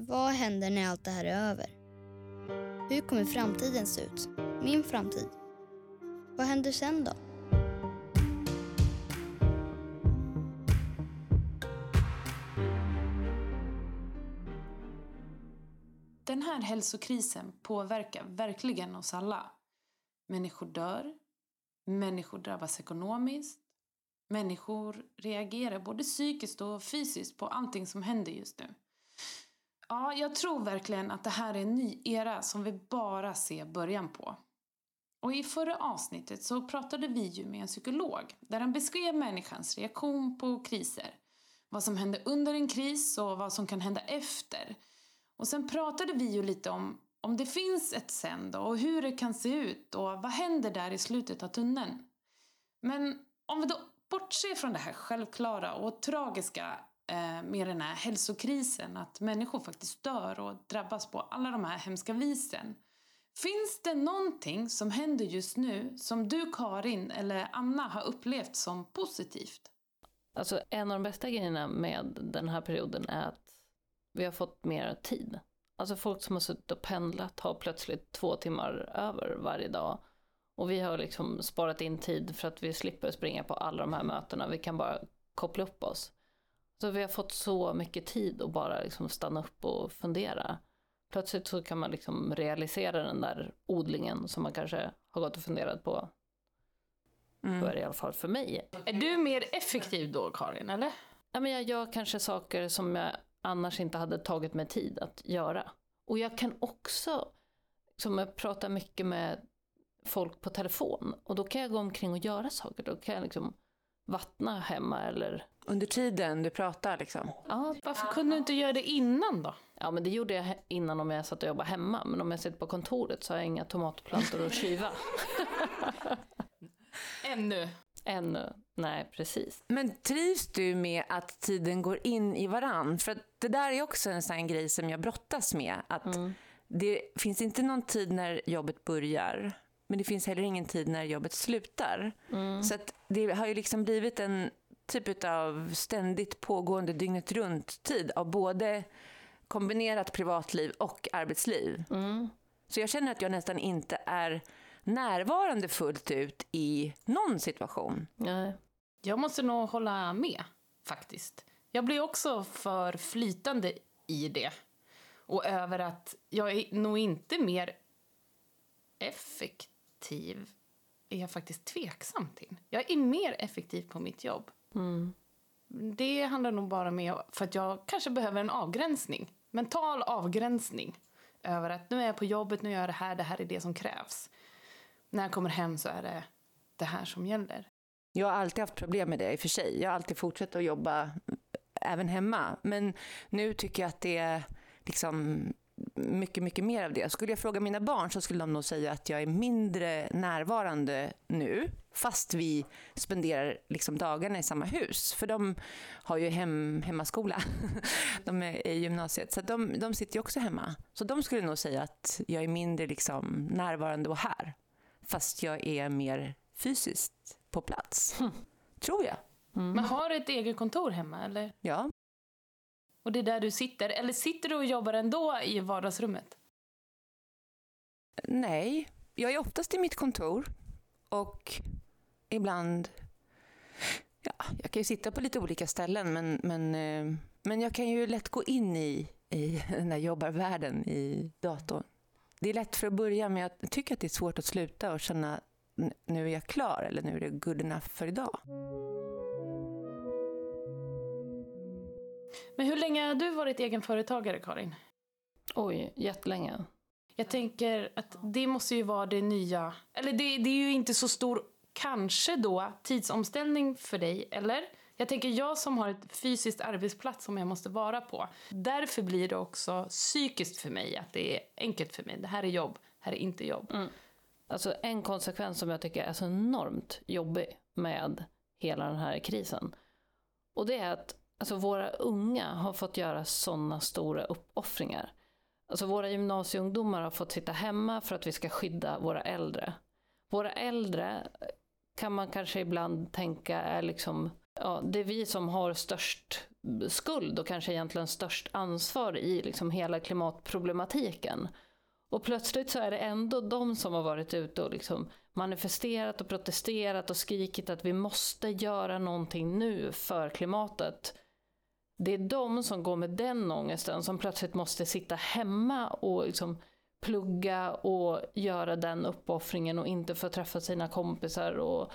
Vad händer när allt det här är över? Hur kommer framtiden se ut? Min framtid? Vad händer sen då? Den här hälsokrisen påverkar verkligen oss alla. Människor dör. Människor drabbas ekonomiskt. Människor reagerar både psykiskt och fysiskt på allting som händer just nu. Ja, jag tror verkligen att det här är en ny era som vi bara ser början på. Och i förra avsnittet så pratade vi ju med en psykolog där han beskrev människans reaktion på kriser. Vad som hände under en kris och vad som kan hända efter. Och sen pratade vi ju lite om det finns ett sen då, och hur det kan se ut och vad händer där i slutet av tunneln. Men om vi då bortser från det här självklara och tragiska med den här hälsokrisen, att människor faktiskt dör och drabbas på alla de här hemska visen. Finns det någonting som händer just nu som du, Karin eller Anna, har upplevt som positivt? Alltså, en av de bästa grejerna med den här perioden är att vi har fått mer tid. Alltså, folk som har suttit och pendlat har plötsligt 2 timmar över varje dag. Och vi har liksom sparat in tid för att vi slipper springa på alla de här mötena. Vi kan bara koppla upp oss. Så vi har fått så mycket tid att bara liksom stanna upp och fundera. Plötsligt så kan man liksom realisera den där odlingen som man kanske har gått och funderat på. Så är det i alla fall för mig. Är du mer effektiv då, Karin, eller? Ja, men jag gör kanske saker som jag annars inte hade tagit mig tid att göra. Och jag kan också liksom prata mycket med folk på telefon. Och då kan jag gå omkring och göra saker. Då kan jag liksom vattna hemma eller... Under tiden du pratar liksom. Ja. Varför kunde du inte göra det innan då? Ja, men det gjorde jag innan om jag satt och jobbade hemma. Men om jag sitter på kontoret så har jag inga tomatplantor att kyva. Ännu. Nej, precis. Men trivs du med att tiden går in i varann? För det där är också en sån grej som jag brottas med. Att det finns inte någon tid när jobbet börjar. Men det finns heller ingen tid när jobbet slutar. Så att det har ju liksom blivit en typ av ständigt pågående dygnet runt tid av både kombinerat privatliv och arbetsliv. Så jag känner att jag nästan inte är närvarande fullt ut i någon situation. Nej. Jag måste nog hålla med faktiskt. Jag blir också för flytande i det. Och över att jag är nog inte mer effektiv är jag faktiskt tveksam till. Jag är mer effektiv på mitt jobb. Det handlar nog bara med för att jag kanske behöver en avgränsning. Mental avgränsning. Över att nu är jag på jobbet, nu gör jag det här är det som krävs. När jag kommer hem så är det det här som gäller. Jag har alltid haft problem med det i och för sig. Jag har alltid fortsatt att jobba även hemma. Men nu tycker jag att det är liksom mycket, mycket mer av det. Skulle jag fråga mina barn så skulle de nog säga att jag är mindre närvarande nu. Fast vi spenderar liksom dagarna i samma hus. För de har ju hemmaskola. De är i gymnasiet. Så de sitter ju också hemma. Så de skulle nog säga att jag är mindre liksom närvarande och här. Fast jag är mer fysiskt på plats. Tror jag. Men har du ett eget kontor hemma, eller? Ja. Och det är där du sitter? Eller sitter du och jobbar ändå i vardagsrummet? Nej. Jag är oftast i mitt kontor. Och ibland... Ja, jag kan ju sitta på lite olika ställen. Men jag kan ju lätt gå in i den där jobbarvärlden i datorn. Det är lätt för att börja, men jag tycker att det är svårt att sluta och känna nu är jag klar eller nu är det good enough för idag. Men hur länge har du varit egenföretagare, Karin? Oj, jättelänge. Jag tänker att det måste ju vara det nya. Eller det är ju inte så stor kanske då tidsomställning för dig, eller? Jag tänker jag som har ett fysiskt arbetsplats som jag måste vara på. Därför blir det också psykiskt för mig att det är enkelt för mig. Det här är jobb, här är inte jobb. Alltså, en konsekvens som jag tycker är så enormt jobbig med hela den här krisen. Och det är att alltså, våra unga har fått göra sådana stora uppoffringar. Alltså, våra gymnasieungdomar har fått sitta hemma för att vi ska skydda våra äldre. Våra äldre kan man kanske ibland tänka är liksom... Ja, det är vi som har störst skuld och kanske egentligen störst ansvar i liksom hela klimatproblematiken. Och plötsligt så är det ändå de som har varit ute och liksom manifesterat och protesterat och skrikit att vi måste göra någonting nu för klimatet. Det är de som går med den ångesten som plötsligt måste sitta hemma och liksom plugga och göra den uppoffringen och inte få träffa sina kompisar. Och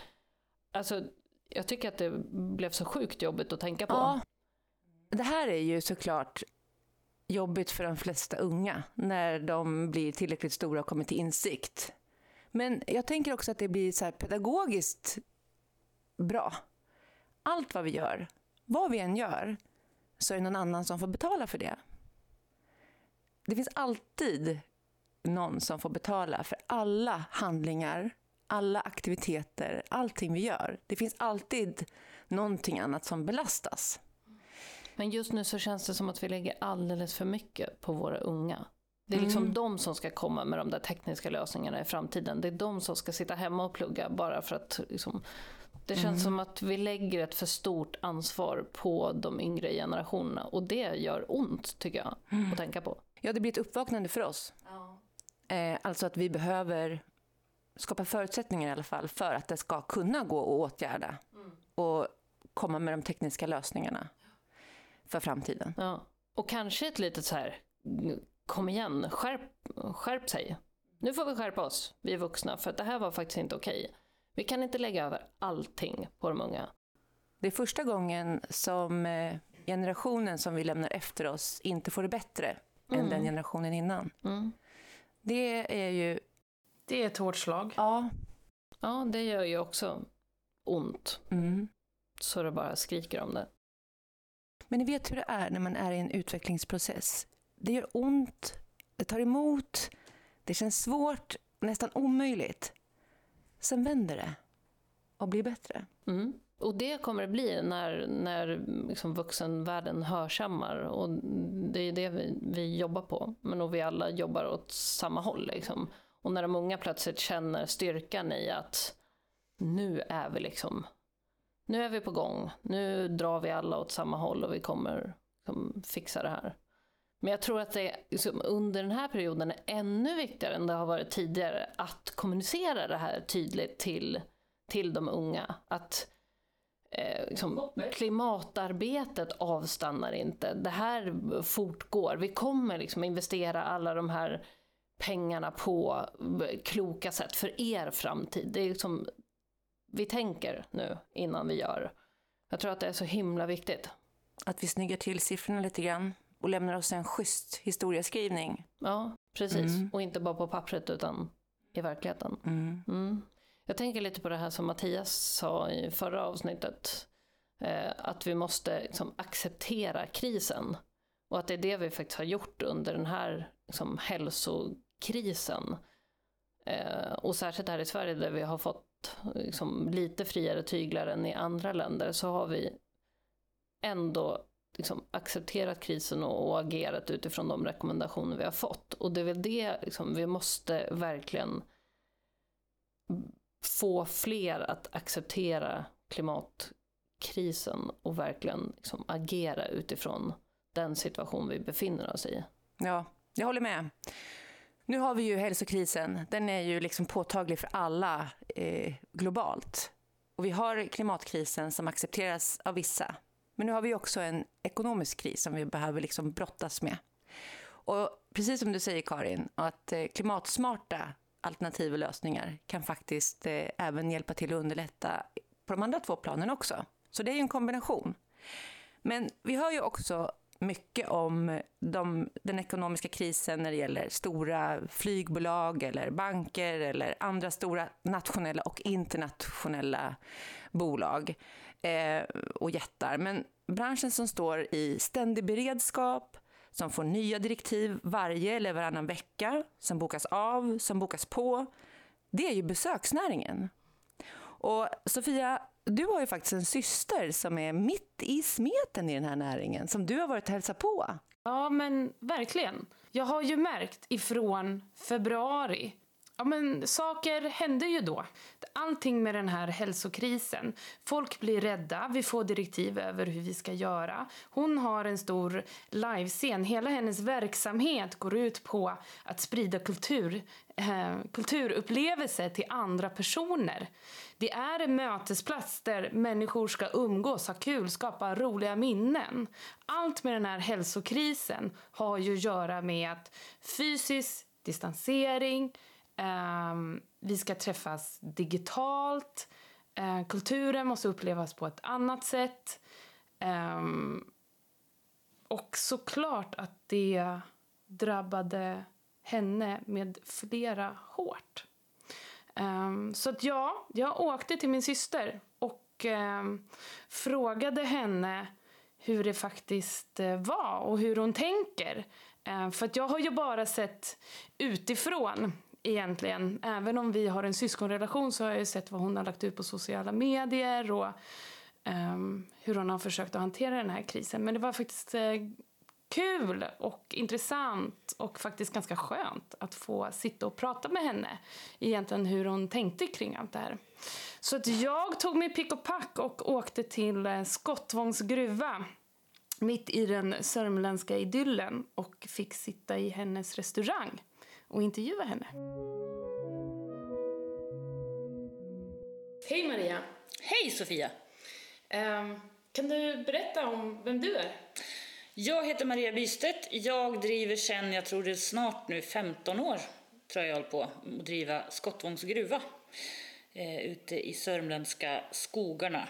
alltså, jag tycker att det blev så sjukt jobbigt att tänka på. Ja. Det här är ju såklart jobbigt för de flesta unga när de blir tillräckligt stora och kommer till insikt. Men jag tänker också att det blir så här pedagogiskt bra. Allt vad vi gör, vad vi än gör, så är det någon annan som får betala för det. Det finns alltid någon som får betala för alla handlingar, alla aktiviteter, allting vi gör. Det finns alltid någonting annat som belastas. Men just nu så känns det som att vi lägger alldeles för mycket på våra unga. Det är liksom de som ska komma med de där tekniska lösningarna i framtiden. Det är de som ska sitta hemma och plugga bara för att liksom, det känns som att vi lägger ett för stort ansvar på de yngre generationerna. Och det gör ont, tycker jag, att tänka på. Ja, det blir ett uppvaknande för oss. Ja. Alltså att vi behöver skapa förutsättningar i alla fall för att det ska kunna gå att åtgärda. Mm. Och komma med de tekniska lösningarna för framtiden. Ja. Och kanske ett litet så här, kom igen, skärp sig. Nu får vi skärpa oss, vi är vuxna, för att det här var faktiskt inte okej. Vi kan inte lägga över allting på de unga. Det är första gången som generationen som vi lämnar efter oss inte får det bättre än den generationen innan. Mm. Det är ju... Det är ett hårt slag. Ja. Ja, det gör ju också ont. Mm. Så det bara skriker om det. Men ni vet hur det är när man är i en utvecklingsprocess. Det gör ont, det tar emot, det känns svårt, nästan omöjligt. Sen vänder det och blir bättre. Mm. Och det kommer det bli när liksom vuxenvärlden hörsammar. Och det är det vi jobbar på. Men och vi alla jobbar åt samma håll. Liksom. Och när de unga plötsligt känner styrkan i att nu är vi på gång. Nu drar vi alla åt samma håll och vi kommer liksom fixa det här. Men jag tror att det liksom, under den här perioden är ännu viktigare än det har varit tidigare att kommunicera det här tydligt till de unga. Att liksom, klimatarbetet avstannar inte. Det här fortgår. Vi kommer liksom investera alla de här pengarna på kloka sätt för er framtid. Det är liksom... Vi tänker nu innan vi gör. Jag tror att det är så himla viktigt. Att vi snyggar till siffrorna lite grann. Och lämnar oss en schysst historieskrivning. Ja, precis. Mm. Och inte bara på pappret utan i verkligheten. Mm. Mm. Jag tänker lite på det här som Mattias sa i förra avsnittet. Att vi måste liksom, acceptera krisen. Och att det är det vi faktiskt har gjort under den här liksom, hälsokrisen. Och särskilt här i Sverige där vi har fått liksom lite friare tyglar än i andra länder, så har vi ändå liksom accepterat krisen och agerat utifrån de rekommendationer vi har fått. Och det är väl det liksom, vi måste verkligen få fler att acceptera klimatkrisen och verkligen liksom agera utifrån den situation vi befinner oss i. Ja, jag håller med. Nu har vi ju hälsokrisen. Den är ju liksom påtaglig för alla globalt. Och vi har klimatkrisen som accepteras av vissa. Men nu har vi också en ekonomisk kris som vi behöver liksom brottas med. Och precis som du säger, Karin, att klimatsmarta alternativa lösningar kan faktiskt även hjälpa till att underlätta på de andra två planen också. Så det är ju en kombination. Men vi har ju också mycket om den ekonomiska krisen när det gäller stora flygbolag eller banker eller andra stora nationella och internationella bolag och jättar. Men branschen som står i ständig beredskap, som får nya direktiv varje eller varannan vecka, som bokas av, som bokas på, det är ju besöksnäringen. Och Sofia, du har ju faktiskt en syster som är mitt i smeten i den här näringen, som du har varit och hälsat på. Ja, men verkligen. Jag har ju märkt ifrån februari ja, men saker hände ju då. Allting med den här hälsokrisen. Folk blir rädda, vi får direktiv över hur vi ska göra. Hon har en stor livescen. Hela hennes verksamhet går ut på att sprida kulturupplevelser till andra personer. Det är en mötesplats där människor ska umgås, ha kul, skapa roliga minnen. Allt med den här hälsokrisen har ju att göra med att fysisk distansering, vi ska träffas digitalt, kulturen måste upplevas på ett annat sätt. Och såklart att det drabbade henne med flera hårt. Så att jag åkte till min syster och frågade henne hur det faktiskt var och hur hon tänker. För att jag har ju bara sett utifrån egentligen. Även om vi har en syskonrelation så har jag ju sett vad hon har lagt ut på sociala medier och hur hon har försökt att hantera den här krisen. Men det var faktiskt kul och intressant och faktiskt ganska skönt att få sitta och prata med henne. Egentligen hur hon tänkte kring allt det här. Så att jag tog mig pick och pack och åkte till Skottvångs gruva. Mitt i den sörmländska idyllen och fick sitta i hennes restaurang och intervjua henne. Hej Maria! Hej Sofia! Kan du berätta om vem du är? Jag heter Maria Bystedt. Jag driver sedan, jag tror det är snart nu, 15 år tror jag håller på att driva Skottvångs gruva ute i sörmländska skogarna.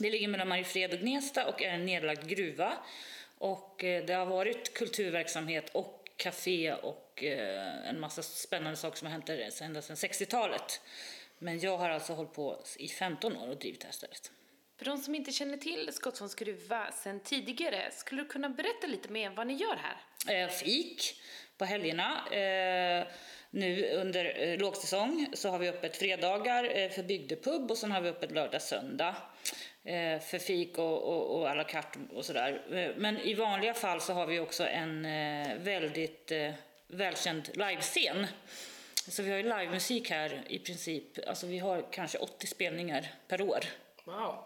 Det ligger mellan Marie Fred och Gnesta och är en nedlagd gruva. Och det har varit kulturverksamhet och café och en massa spännande saker som har hänt där ända sedan 60-talet. Men jag har alltså hållit på i 15 år och drivit det här stället. För de som inte känner till Skottvångs gruva sedan tidigare, skulle du kunna berätta lite mer vad ni gör här? Fik på helgerna. Nu under lågsäsong så har vi öppet fredagar för bygdepub och sen har vi öppet lördag söndag för fik och à la carte och sådär. Men i vanliga fall så har vi också en väldigt välkänd livescen. Så vi har ju livemusik här i princip. Alltså vi har kanske 80 spelningar per år. Wow.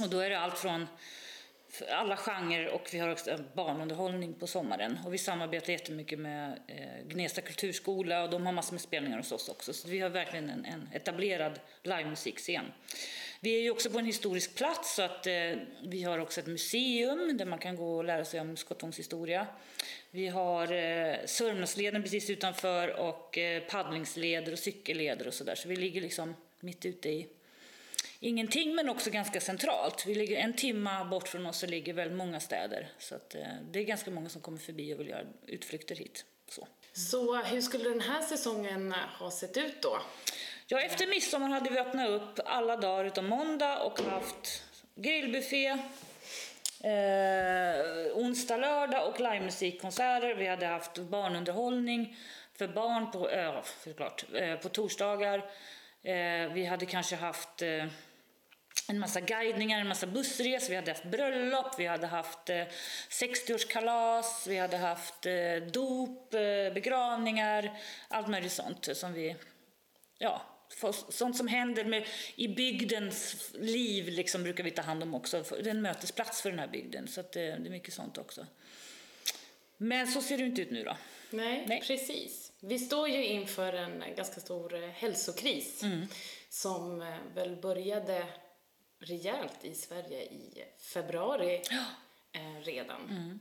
Och då är det allt från alla genrer och vi har också barnunderhållning på sommaren. Och vi samarbetar jättemycket med Gnesta kulturskola och de har massor med spelningar hos oss också. Så vi har verkligen en etablerad livemusikscen. Vi är ju också på en historisk plats så att vi har också ett museum där man kan gå och lära sig om Skottvångs historia. Vi har Sörmlandsleden precis utanför och paddlingsleder och cykelleder och sådär. Så vi ligger liksom mitt ute i ingenting men också ganska centralt. Vi ligger en timme bort från oss och ligger väldigt många städer. Så att, det är ganska många som kommer förbi och vill göra utflykter hit. Så hur skulle den här säsongen ha sett ut då? Ja, efter midsommar hade vi öppnat upp alla dagar utom måndag och haft grillbuffé, onsdag, lördag och livemusikkonserter. Vi hade haft barnunderhållning för barn på, såklart, på torsdagar. Vi hade kanske haft en massa guidningar, en massa bussresor, vi hade haft bröllop, vi hade haft 60-årskalas, vi hade haft dop, begravningar, allt möjligt sånt som vi, ja, sånt som händer med, i bygdens liv liksom brukar vi ta hand om också. Det är en mötesplats för den här bygden så att det är mycket sånt också. Men så ser det inte ut nu då. Nej, precis. Vi står ju inför en ganska stor hälsokris som väl började rejält i Sverige i februari redan.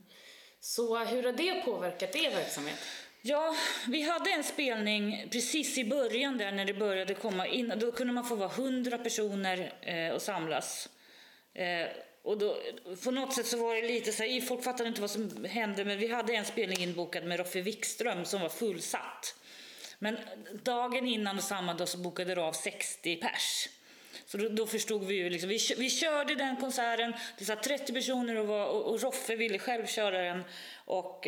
Så hur har det påverkat er verksamhet? Ja, vi hade en spelning precis i början där när det började komma in. Då kunde man få vara 100 personer och samlas. Och då, på något sätt så var det lite så här, folk fattade inte vad som hände, men vi hade en spelning inbokad med Roffy Wikström som var fullsatt. Men dagen innan och samma dag så bokade det av 60 pers. Så då förstod vi ju liksom, vi körde den konserten, det satt 30 personer och Roffe ville själv köra den. Och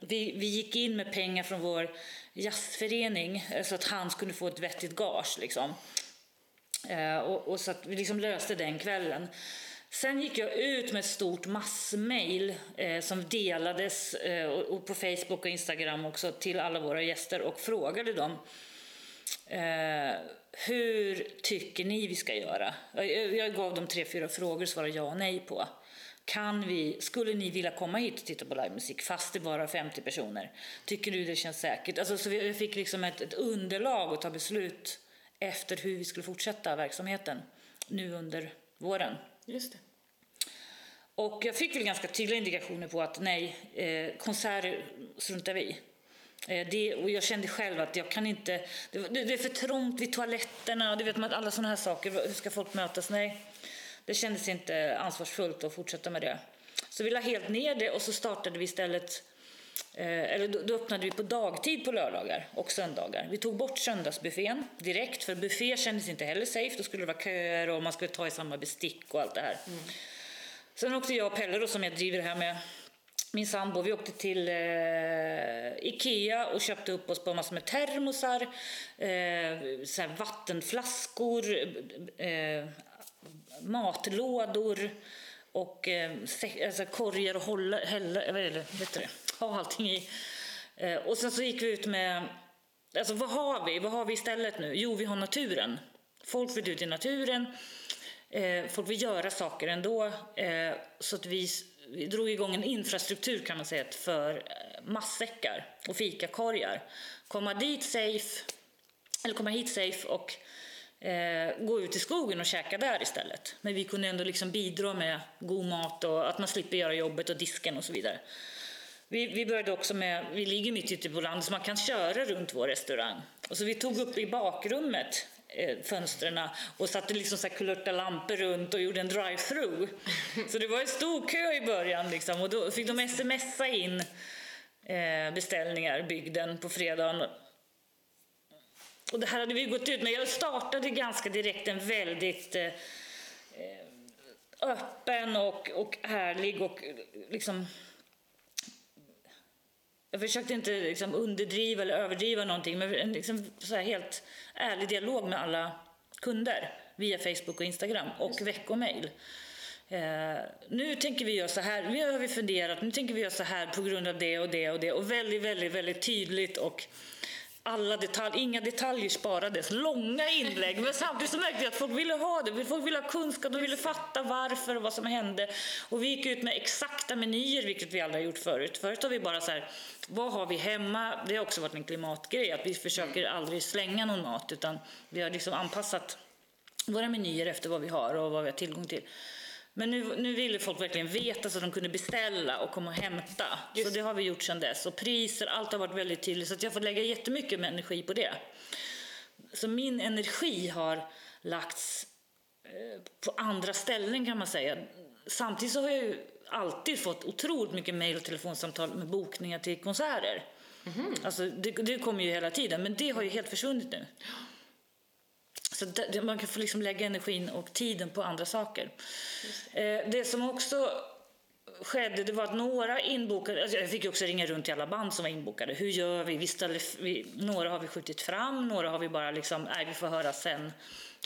vi gick in med pengar från vår jazzförening så att han skulle få ett vettigt gage liksom. Och så att vi liksom löste den kvällen. Sen gick jag ut med ett stort massmail som delades och på Facebook och Instagram också till alla våra gäster och frågade dem hur tycker ni vi ska göra? Jag gav dem 3-4 frågor och svarade ja och nej på. Skulle ni vilja komma hit och titta på livemusik fast det bara 50 personer? Tycker du det känns säkert? Alltså, så vi fick liksom ett underlag att ta beslut efter hur vi skulle fortsätta verksamheten nu under våren. Just det. Och jag fick väl ganska tydliga indikationer på att nej, konserter struntar vi i. Och jag kände själv att jag kan inte, det är för trångt vid toaletterna, du vet, man, alla sådana här saker, hur ska folk mötas? Nej, det kändes inte ansvarsfullt att fortsätta med det. Så vi la helt ner det och så startade vi istället, då öppnade vi på dagtid på lördagar och söndagar. Vi tog bort söndagsbuffén direkt, för buffé kändes inte heller safe, då skulle det vara köer och man skulle ta i samma bestick och allt det här. Mm. Sen åkte jag och Pelle då, som jag driver här med min sambo, vi åkte till Ikea och köpte upp oss på massor med termosar, så här vattenflaskor, matlådor och alltså korgar och ha allting i. Och sen så gick vi ut med, alltså vad har vi istället nu? Jo, vi har naturen. Folk vill ut i naturen. Folk vill göra saker ändå, så att vi drog igång en infrastruktur, kan man säga, för massäckar och fikakorgar. Komma hit safe och gå ut i skogen och käka där istället. Men vi kunde ändå liksom bidra med god mat och att man slipper göra jobbet och disken och så vidare. Vi började också med, vi ligger mitt ute på land så man kan köra runt vår restaurang. Och så vi tog upp i bakrummet fönsterna och satte liksom så här kulörta lampor runt och gjorde en drive-through. Så det var en stor kö i början liksom, och då fick de smsa in beställningar, bygden, på fredagen. Och det här hade vi gått ut med. Jag startade ganska direkt en väldigt öppen och härlig och liksom, jag försökte inte liksom underdriva eller överdriva någonting, men en liksom så här helt ärlig dialog med alla kunder via Facebook och Instagram och veckomail. Nu tänker vi göra så här, nu har vi funderat, nu tänker vi göra så här på grund av det och det och det, och väldigt, väldigt, väldigt tydligt, och alla inga detaljer sparades, långa inlägg, men samtidigt så märkte jag att folk ville ha det, folk ville ha kunskap, de ville fatta varför och vad som hände, och vi gick ut med exakta menyer, vilket vi aldrig har gjort förut. Förut har vi bara så här, vad har vi hemma? Det har också varit en klimatgrej, att vi försöker aldrig slänga någon mat, utan vi har liksom anpassat våra menyer efter vad vi har och vad vi har tillgång till. Men nu ville folk verkligen veta så de kunde beställa och komma och hämta. Just. Så det har vi gjort sedan dess. Och priser, allt har varit väldigt tydligt. Så att jag får lägga jättemycket med energi på det. Så min energi har lagts på andra ställen, kan man säga. Samtidigt så har jag ju alltid fått otroligt mycket mejl och telefonsamtal med bokningar till konserter. Mm-hmm. Alltså det kommer ju hela tiden, men det har ju helt försvunnit nu. Så man kan få liksom lägga energin och tiden på andra saker. Det som också skedde, det var att några inbokade, alltså jag fick också ringa runt till alla band som var inbokade. Hur gör vi? Några har vi skjutit fram, några har vi bara liksom, nej, vi får höra sen.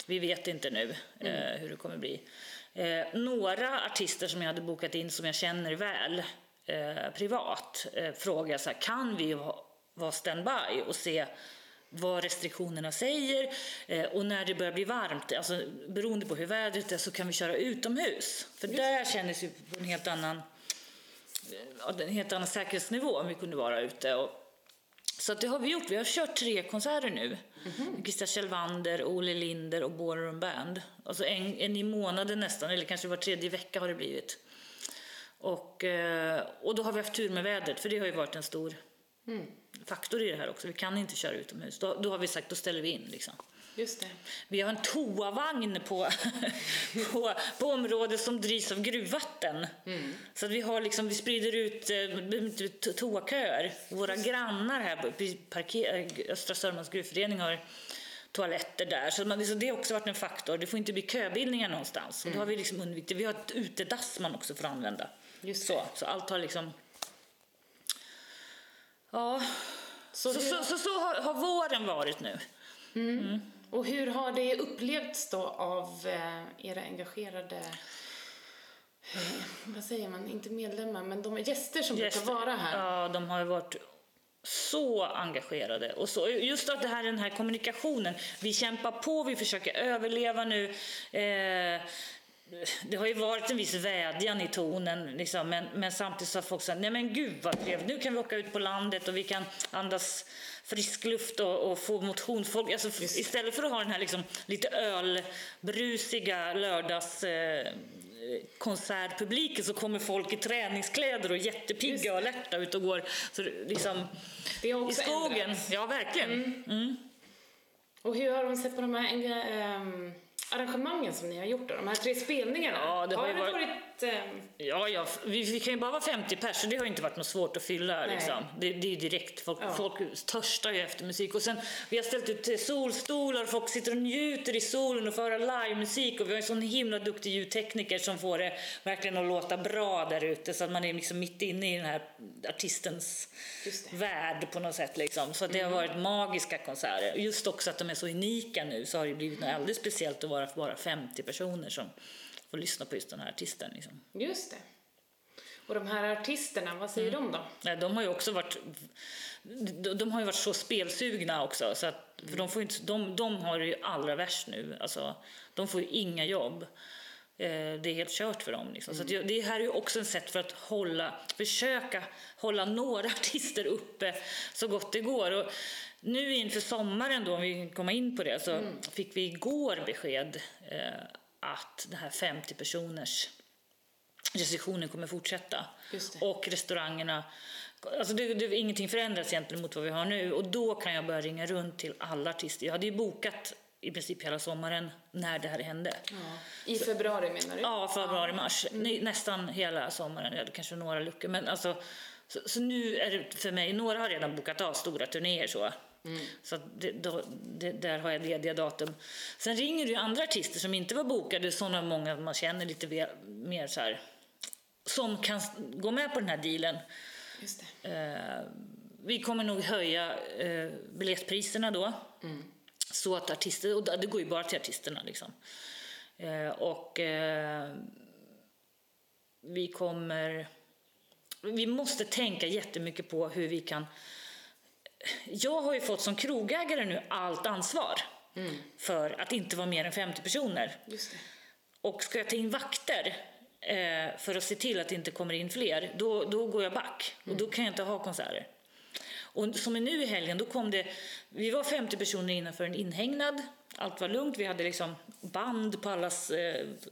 Vi vet inte nu hur det kommer bli. Några artister som jag hade bokat in, som jag känner väl privat, frågade så här, kan vi vara standby och se vad restriktionerna säger, och när det börjar bli varmt, alltså beroende på hur vädret är, så kan vi köra utomhus. För där kändes ju på en helt annan säkerhetsnivå om vi kunde vara ute. Så att det har vi gjort. Vi har kört 3 konserter nu. Mm-hmm. Gnesta, Kjellvander, Oli Linder och Born Room Band. Alltså en i månaden nästan, eller kanske var 3:e vecka har det blivit. Och då har vi haft tur med vädret, för det har ju varit en stor... Mm. faktor i det här också, vi kan inte köra utomhus, då har vi sagt, då ställer vi in liksom. Just det. Vi har en toavagn på området som drivs av gruvvatten, så att vi har liksom, vi sprider ut toaköer. Våra grannar här Östra Sörmlands gruvförening har toaletter där, så det har också varit en faktor, det får inte bli köbildningar någonstans, och då har vi liksom undvikit. Vi har ett utedass man också får använda. Just det. Så allt har liksom... Ja, så har våren varit nu. Mm. Och hur har det upplevts då av era engagerade vad säger man, inte medlemmar, men de är gäster som brukar vara här. Ja, de har ju varit så engagerade. Och så, just att det här, den här kommunikationen, vi kämpar på, vi försöker överleva nu. Det har ju varit en viss vädjan i tonen liksom, men samtidigt så har folk sagt, nej men gud vad trevligt, nu kan vi åka ut på landet och vi kan andas frisk luft och få motion. Folk, alltså, istället för att ha den här liksom, lite ölbrusiga lördags konsertpubliken, så kommer folk i träningskläder och jättepigga och lätta ut och går så, liksom, det är också i skogen. Ändrat. Ja, verkligen. Mm. Mm. Och hur har de sett på de här arrangemangen som ni har gjort då? De här 3 spelningarna? Ja, det har ju varit... Ja, vi kan ju bara vara 50 personer. Det har ju inte varit något svårt att fylla. Liksom. Det är ju direkt. Folk törstar ju efter musik. Och sen, vi har ställt ut solstolar. Folk sitter och njuter i solen och får höra livemusik. Och vi har en sån himla duktig ljudtekniker som får det verkligen att låta bra där ute. Så att man är liksom mitt inne i den här artistens värld på något sätt. Liksom. Så att det har varit magiska konserter. Just också att de är så unika nu, så har det blivit något alldeles speciellt att vara för bara 50 personer som får lyssna på just den här artisten. Liksom. Just det. Och de här artisterna, vad säger de då? Ja, de har ju också varit, de har ju varit så spelsugna också, så att för de får inte, de har ju allra värst nu. Alltså, de får ju inga jobb. Det är helt kört för dem liksom. Så att det här är ju också ett sätt för att försöka hålla några artister uppe så gott det går. Och nu inför sommaren då, om vi kommer in på det, så fick vi igår besked att det här 50 personers restriktionen kommer fortsätta. Och restaurangerna, alltså det ingenting förändras egentligen mot vad vi har nu, och då kan jag börja ringa runt till alla artister. Jag hade ju bokat i princip hela sommaren när det här hände. Ja. I februari menar du? Ja, februari-mars. Nästan hela sommaren. Jag hade kanske några luckor. Men alltså, så nu är det för mig, några har redan bokat av stora turnéer så. Mm. Så där har jag lediga datum. Sen ringer det ju andra artister som inte var bokade. Sådana många man känner lite mer så här. Som kan gå med på den här dealen. Just det. Vi kommer nog höja biljettpriserna då. Mm. Så att artister, och det går ju bara till artisterna liksom. Vi måste tänka jättemycket på hur vi kan. Jag har ju fått som krogägare nu allt ansvar för att inte vara mer än 50 personer. Just det. Och ska jag ta in vakter för att se till att det inte kommer in fler, då går jag back. Och då kan jag inte ha konserter. Och som är nu i helgen, då kom det, vi var 50 personer innanför en inhägnad, allt var lugnt, vi hade liksom band på allas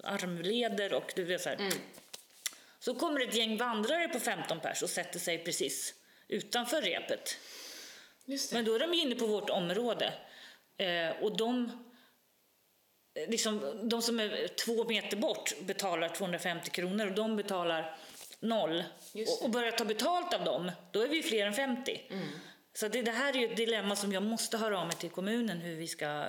armleder och du vet så här. Så kommer ett gäng vandrare på 15 pers och sätter sig precis utanför repet. Just det. Men då är de inne på vårt område och de liksom, de som är 2 meter bort betalar 250 kronor och de betalar 0 och börjar ta betalt av dem, då är vi fler än 50. Så det här är ju ett dilemma som jag måste höra av mig till kommunen, hur vi ska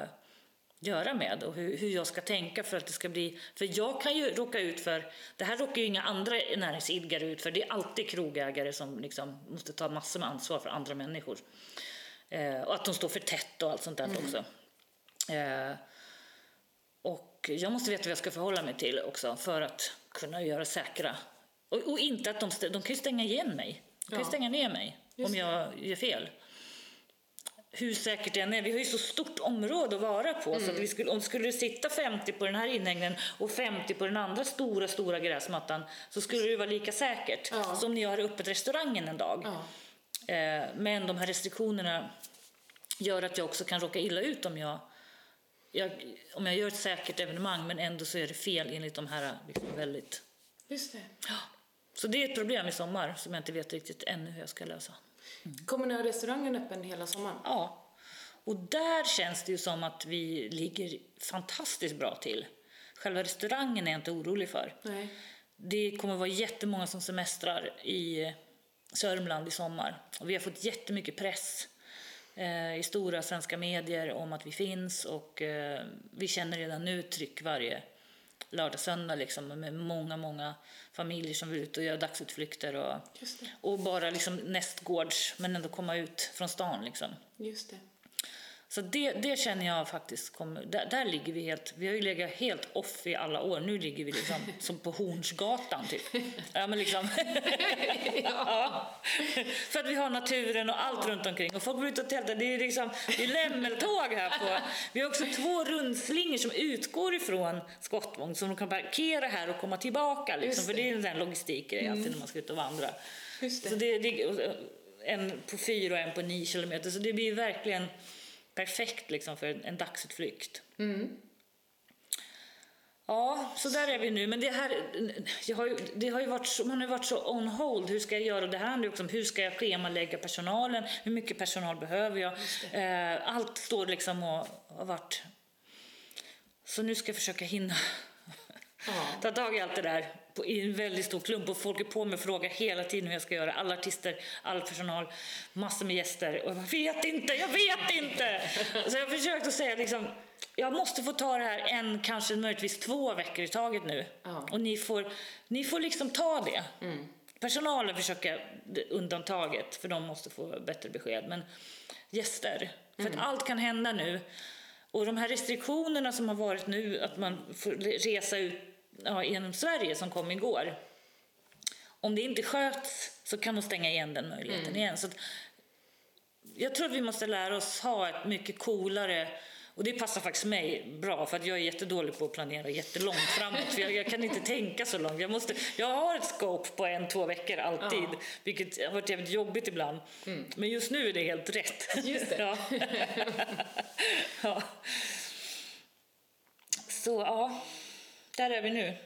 göra med och hur jag ska tänka för att det ska bli, för jag kan ju råka ut för det här, råkar ju inga andra näringsidgare ut för, det är alltid krogägare som liksom måste ta massor med ansvar för andra människor och att de står för tätt och allt sånt där också. Och jag måste veta vad jag ska förhålla mig till också för att kunna göra säkra. Och inte att de kan ju stänga igen mig. De kan stänga ner mig om jag gör fel. Hur säkert det än är. Vi har ju så stort område att vara på. Så att om skulle sitta 50 på den här inhägnen och 50 på den andra stora, stora gräsmattan, så skulle det vara lika säkert som när jag har öppet restaurangen en dag. Ja. Men de här restriktionerna gör att jag också kan råka illa ut om jag gör ett säkert evenemang, men ändå så är det fel enligt de här liksom, väldigt... Just det. Ja. Så det är ett problem i sommar som jag inte vet riktigt ännu hur jag ska lösa. Kommer ni ha restaurangen öppen hela sommaren? Ja, och där känns det ju som att vi ligger fantastiskt bra till. Själva restaurangen är jag inte orolig för. Nej. Det kommer vara jättemånga som semestrar i Sörmland i sommar. Och vi har fått jättemycket press i stora svenska medier om att vi finns. Och vi känner redan nu tryck varje lördag, söndag liksom, med många, många familjer som vill ut och göra dagsutflykter och bara liksom nästgårds, men ändå komma ut från stan liksom. Just det. Så det känner jag faktiskt kommer, där ligger vi helt, vi har ju legat helt off i alla år. Nu ligger vi liksom som på Hornsgatan typ. Ja men liksom ja. För att vi har naturen och allt runt omkring. Och folk går ut och tältar, det är ju liksom, det är lämmeltåg här på. Vi har också 2 rundslingor som utgår ifrån Skottvång, som de kan parkera här och komma tillbaka liksom. För det är ju en logistikgrej alltid när man ska ut och vandra. Just det. Så det en på 4 och en på 9 kilometer. Så det blir verkligen perfekt liksom för en dagsutflykt. Mm. Ja, så där är vi nu. Men det här, det har ju varit så, man har varit så on hold. Hur ska jag göra det här nu? Liksom, hur ska jag schemalägga personalen? Hur mycket personal behöver jag? Allt står liksom och har varit. Så nu ska jag försöka hinna ta tag i allt det där i en väldigt stor klump, och folk är på mig och frågar hela tiden hur jag ska göra, alla artister, all personal, massor med gäster, och jag vet inte så jag försökte säga liksom, jag måste få ta det här en, kanske möjligtvis 2 veckor i taget nu, och ni får liksom ta det. Personalen försöker undantaget, för de måste få bättre besked, men gäster, för att allt kan hända nu, och de här restriktionerna som har varit nu, att man får resa ut genom Sverige, som kom igår, om det inte sköts så kan de stänga igen den möjligheten igen. Så att, jag tror att vi måste lära oss ha ett mycket coolare, och det passar faktiskt mig bra, för att jag är jättedålig på att planera jättelångt framåt, för jag kan inte tänka så långt. Jag har ett scope på 1-2 veckor alltid, vilket har varit jävligt jobbigt ibland, men just nu är det helt rätt. Just det. Ja. Ja. Så ja, där är vi nu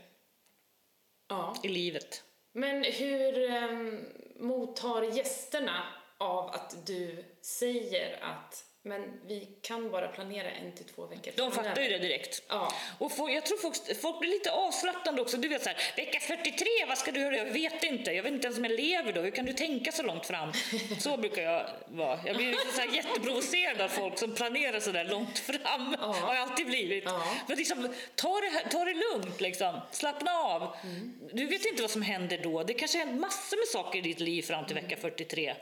i livet. Men hur mottar gästerna av att du säger att men vi kan bara planera 1-2 veckor? De fattar ju det direkt. Ja. Och jag tror folk blir lite avslappnade också. Du vet så här, vecka 43, vad ska du göra? Jag vet inte ens om jag lever då. Hur kan du tänka så långt fram? Så brukar jag vara. Jag blir så här jätteprovocerad av folk som planerar så där långt fram. Ja. Har jag alltid blivit. Ja. Men liksom, ta det lugnt liksom. Slappna av. Mm. Du vet inte vad som händer då. Det kanske händer massor med saker i ditt liv fram till vecka 43.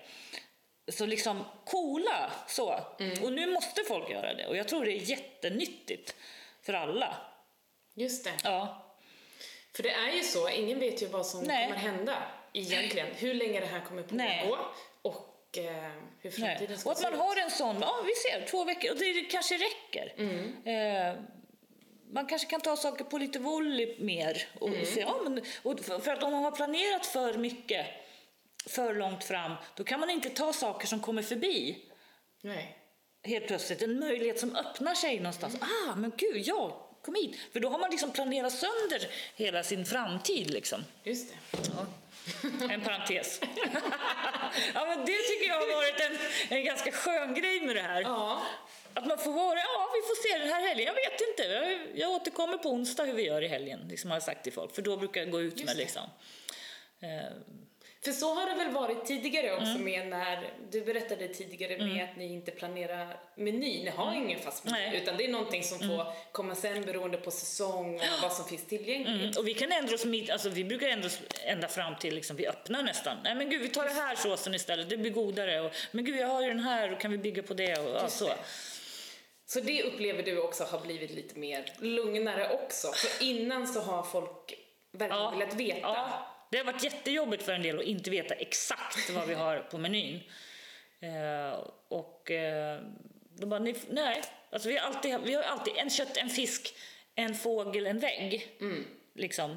Så liksom coola så. Och nu måste folk göra det, och jag tror det är jättenyttigt för alla. Just det. Ja. För det är ju så, ingen vet ju vad som kommer hända egentligen, hur länge det här kommer pågå och hur framtiden ska se ut. Och att man har en sån, vi ser 2 veckor och det kanske räcker. Man kanske kan ta saker på lite volley mer och se, för att om man har planerat för mycket för långt fram, då kan man inte ta saker som kommer förbi. Nej. Helt plötsligt, en möjlighet som öppnar sig någonstans. Men gud, ja, kom hit. För då har man liksom planerat sönder hela sin framtid liksom. Just det. Ja. En parentes. Ja, men det tycker jag har varit en ganska skön grej med det här. Ja. Att man får vara, vi får se den här helgen. Jag vet inte, jag återkommer på onsdag hur vi gör i helgen, liksom har jag sagt till folk. För då brukar jag gå ut just med det. Liksom. För så har det väl varit tidigare också med, när du berättade tidigare med att ni inte planerar meny, ni har ingen fast meny, utan det är någonting som får komma sen beroende på säsong och vad som finns tillgängligt. Och vi kan ändra oss vi brukar ändra oss ända fram till liksom, vi öppnar nästan. Nej men gud, vi tar det här såsen istället, det blir godare, och men gud, jag har ju den här och kan vi bygga på det, och så. Det. Så det upplever du också har blivit lite mer lugnare också, för innan så har folk verkligen velat veta. Ja. Det har varit jättejobbigt för en del att inte veta exakt vad vi har på menyn. De bara, nej. Alltså vi har alltid en kött, en fisk, en fågel, en vägg. Liksom.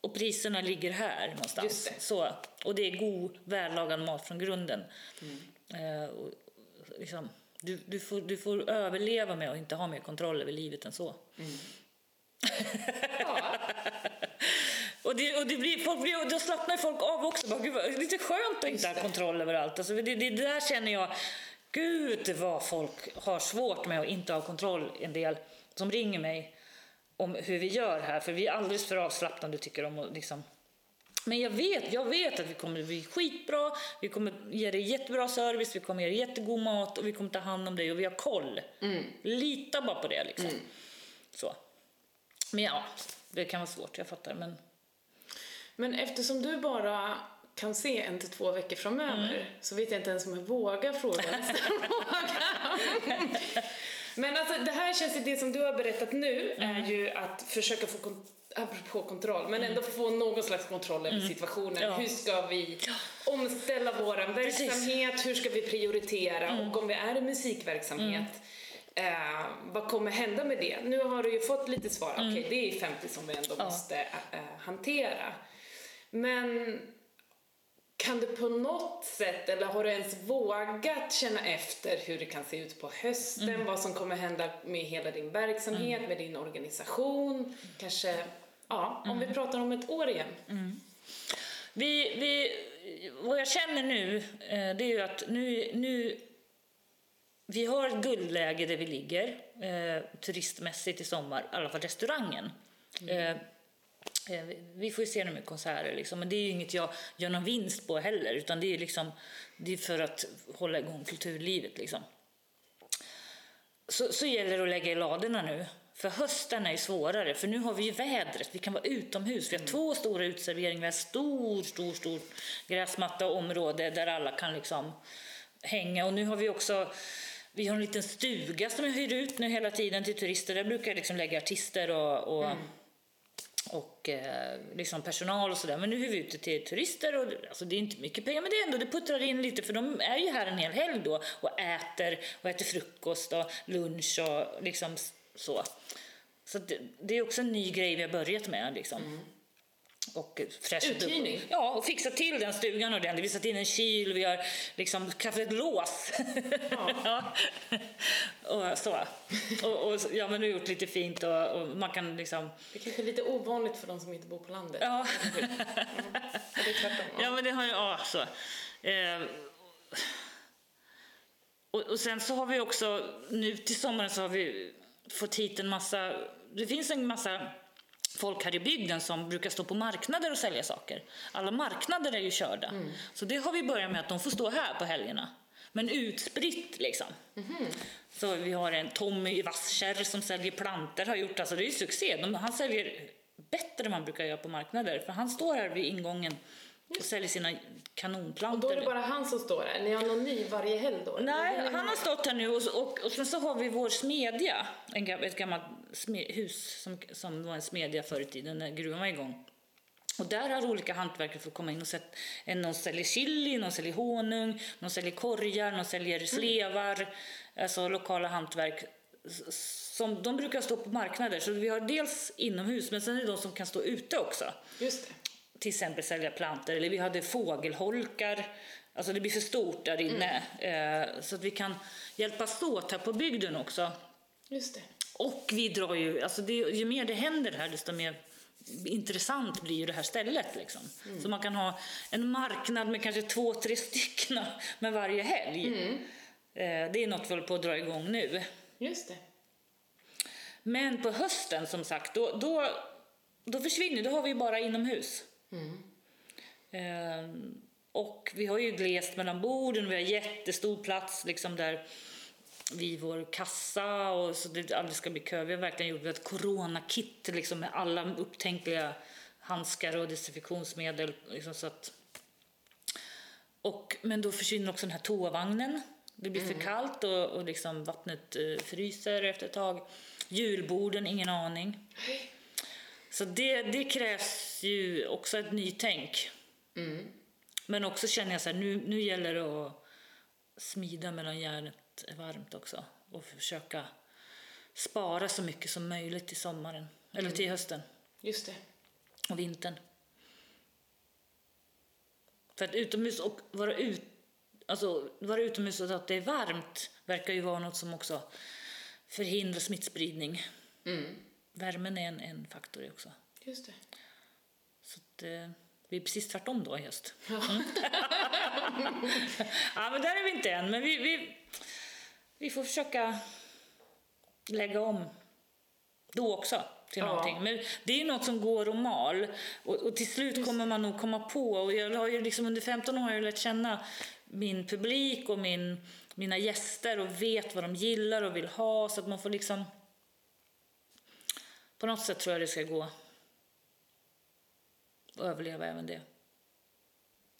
Och priserna ligger här någonstans. Just det. Så, och det är god, vällagad mat från grunden. Och liksom, du får överleva med och inte ha mer kontroll över livet än så. Ja. Och det blir, då slappnar folk av också. Bara, gud, det är lite skönt att inte ha kontroll över allt. Alltså, det där känner jag, gud vad folk har svårt med att inte ha kontroll. En del som ringer mig om hur vi gör här. För vi är alldeles för avslappnade, tycker de. Och liksom. Men jag vet att vi kommer bli skitbra. Vi kommer ge dig jättebra service. Vi kommer ge dig jättegod mat. Och vi kommer ta hand om dig. Och vi har koll. Lita bara på det. Liksom. Så. Men ja, det kan vara svårt, jag fattar. Men eftersom du bara kan se 1 till 2 veckor framöver, så vet jag inte ens om jag vågar fråga. Men alltså, det här känns ju, det som du har berättat nu är ju att försöka få apropå kontroll, men ändå få någon slags kontroll över situationen. Ja. Hur ska vi omställa vår verksamhet? Precis. Hur ska vi prioritera? Och om vi är en musikverksamhet, vad kommer hända med det? Nu har du ju fått lite svar. Okej, det är 50 som vi ändå måste hantera. Men kan du på något sätt, eller har du ens vågat känna efter hur det kan se ut på hösten, vad som kommer hända med hela din verksamhet, med din organisation, kanske, ja, om vi pratar om ett år igen. Vad jag känner nu, det är ju att nu vi har ett guldläge där vi ligger turistmässigt i sommar, i alla fall restaurangen. Vi får ju se nu med konserter liksom. Men det är ju inget jag gör någon vinst på heller, utan det är liksom, det är för att hålla igång kulturlivet liksom. Så gäller det att lägga i ladorna nu, för hösten är ju svårare, för nu har vi ju vädret, vi kan vara utomhus, vi har 2 stora utserveringar, vi har stor gräsmatta och område där alla kan liksom hänga, och nu har vi också, vi har en liten stuga som jag hyr ut nu hela tiden till turister, där brukar jag liksom lägga artister och liksom personal och sådär, men nu är vi ute till turister och alltså, det är inte mycket pengar, men det är ändå, det puttrar in lite, för de är ju här en hel helg då och äter frukost och lunch och liksom så det är också en ny grej vi har börjat med liksom. Och uthyrning. Ja, och fixa till den stugan ordentligt. Vi satt in en kyl, vi har liksom kaffet lås. Ja. Och så. Och ja, men nu gjort lite fint och man kan liksom. Det kanske är lite ovanligt för de som inte bor på landet. Ja. Det är tvärtom. Ja, men det har ju så. Och sen så har vi också nu till sommaren så har vi fått hit en massa. Det finns en massa folk här i bygden som brukar stå på marknader och sälja saker. Alla marknader är ju körda. Så det har vi börjat med, att de får stå här på helgerna. Men utspritt liksom. Så vi har en Tommy i Vasskärr som säljer planter, har gjort, alltså det är ju succé. Han säljer bättre än man brukar göra på marknader, för han står här vid ingången och säljer sina kanonplantor. Och då är det bara han som står här? Ni har någon ny varje helg då? Nej, han har stått här nu. Och sen så har vi vår smedja. Ett gammalt hus som var en smedja förr i tiden när gruvan var igång. Och där har olika hantverkare fått komma in och sett. Någon säljer chili, någon säljer honung, någon säljer korgar, någon säljer slevar. Alltså lokala hantverk. Som de brukar stå på marknader. Så vi har dels inomhus, men sen är det de som kan stå ute också. Just det. Till exempel sälja plantor, eller vi hade fågelholkar, alltså det blir för stort där inne, så att vi kan hjälpas åt här på bygden också. Just det. Och vi drar ju, alltså det, ju mer det händer här desto mer intressant blir ju det här stället liksom. Så man kan ha en marknad med kanske 2-3 stycken med varje helg. Det är något vi håller på att dra igång nu. Just det. Men på hösten som sagt, då försvinner, då har vi bara inomhus. Och vi har ju glest mellan borden, vi har jättestor plats liksom där vid vår kassa, och så det aldrig ska bli kö. Vi har verkligen gjort ett coronakit liksom, med alla upptänkliga handskar och desinfektionsmedel liksom, så att. Men då försvinner också den här toavagnen. Det blir för kallt och liksom vattnet fryser efter ett tag. Julborden, ingen aning. Så det krävs ju också ett nytänk. Men också känner jag så här, nu gäller det att smida mellan järnet varmt också. Och försöka spara så mycket som möjligt till sommaren. Eller till hösten. Just det. Och vintern. För att utomhus och vara utomhus och att det är varmt verkar ju vara något som också förhindrar smittspridning. Värmen är en faktor också. Just det. Så att, vi är precis tvärtom då i höst. Ja, men där är vi inte än. Men vi får försöka lägga om då också till någonting. Men det är ju något som går och mal. Och till slut kommer man nog komma på. Och jag har ju liksom under 15 år har jag lärt känna min publik och mina gäster. Och vet vad de gillar och vill ha. Så att man får liksom. På något sätt tror jag det ska gå att överleva även det.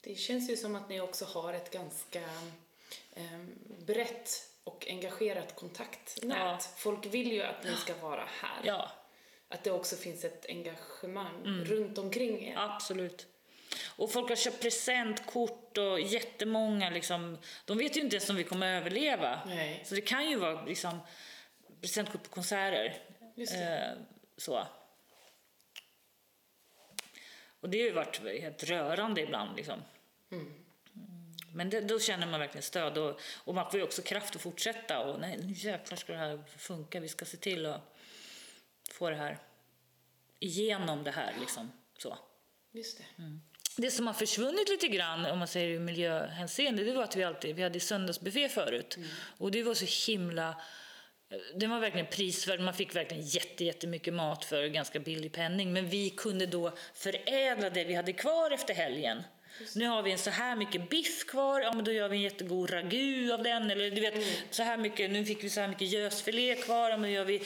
Det känns ju som att ni också har ett ganska brett och engagerat kontaktnät. Ja. Folk vill ju att ni ska vara här. Ja. Att det också finns ett engagemang runt omkring er. Absolut. Och folk har köpt presentkort och jättemånga liksom, de vet ju inte ens om vi kommer överleva. Nej. Så det kan ju vara liksom presentkort på konserter. Just det. Så. Och det har ju varit helt rörande ibland liksom. Men det, då känner man verkligen stöd och man får ju också kraft att fortsätta och nej, nu jäklar ska det här funka, vi ska se till att få det här igenom det här liksom, så. Just det. Det som har försvunnit lite grann om man säger i miljöhänseende, det var att vi hade söndagsbuffé förut och det var så himla, det var verkligen prisvärd, man fick verkligen jättemycket mat för ganska billig penning, men vi kunde då förädla det vi hade kvar efter helgen. Nu har vi en så här mycket biff kvar, ja men då gör vi en jättegod ragu av den, eller du vet så här mycket, nu fick vi så här mycket gösfilé kvar, ja men då gör vi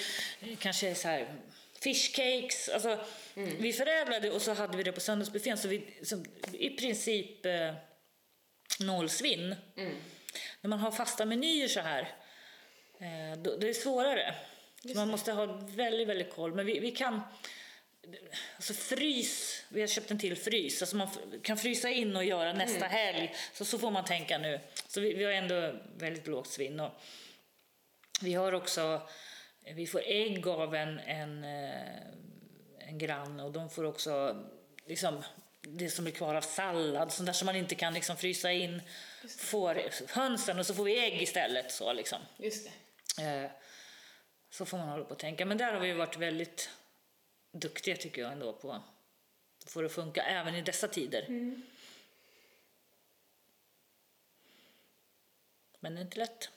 kanske så här fishcakes, alltså vi förädlade och så hade vi det på söndagsbuffén, så vi så, i princip nollsvinn. När man har fasta menyer så här då, det är svårare. Så man måste ha väldigt, väldigt koll, men vi kan alltså frys, vi har köpt en till frys, alltså man kan frysa in och göra nästa helg, så får man tänka nu, så vi har ändå väldigt lågt svinn. Och vi har också, vi får ägg av en grann och de får också liksom det som är kvar av sallad, sånt där som man inte kan liksom frysa in, får hönsen och så får vi ägg istället, så liksom. Just det. Så får man hålla på och tänka, men där har vi varit väldigt duktiga tycker jag ändå på att få det funka även i dessa tider. Men det är inte lätt.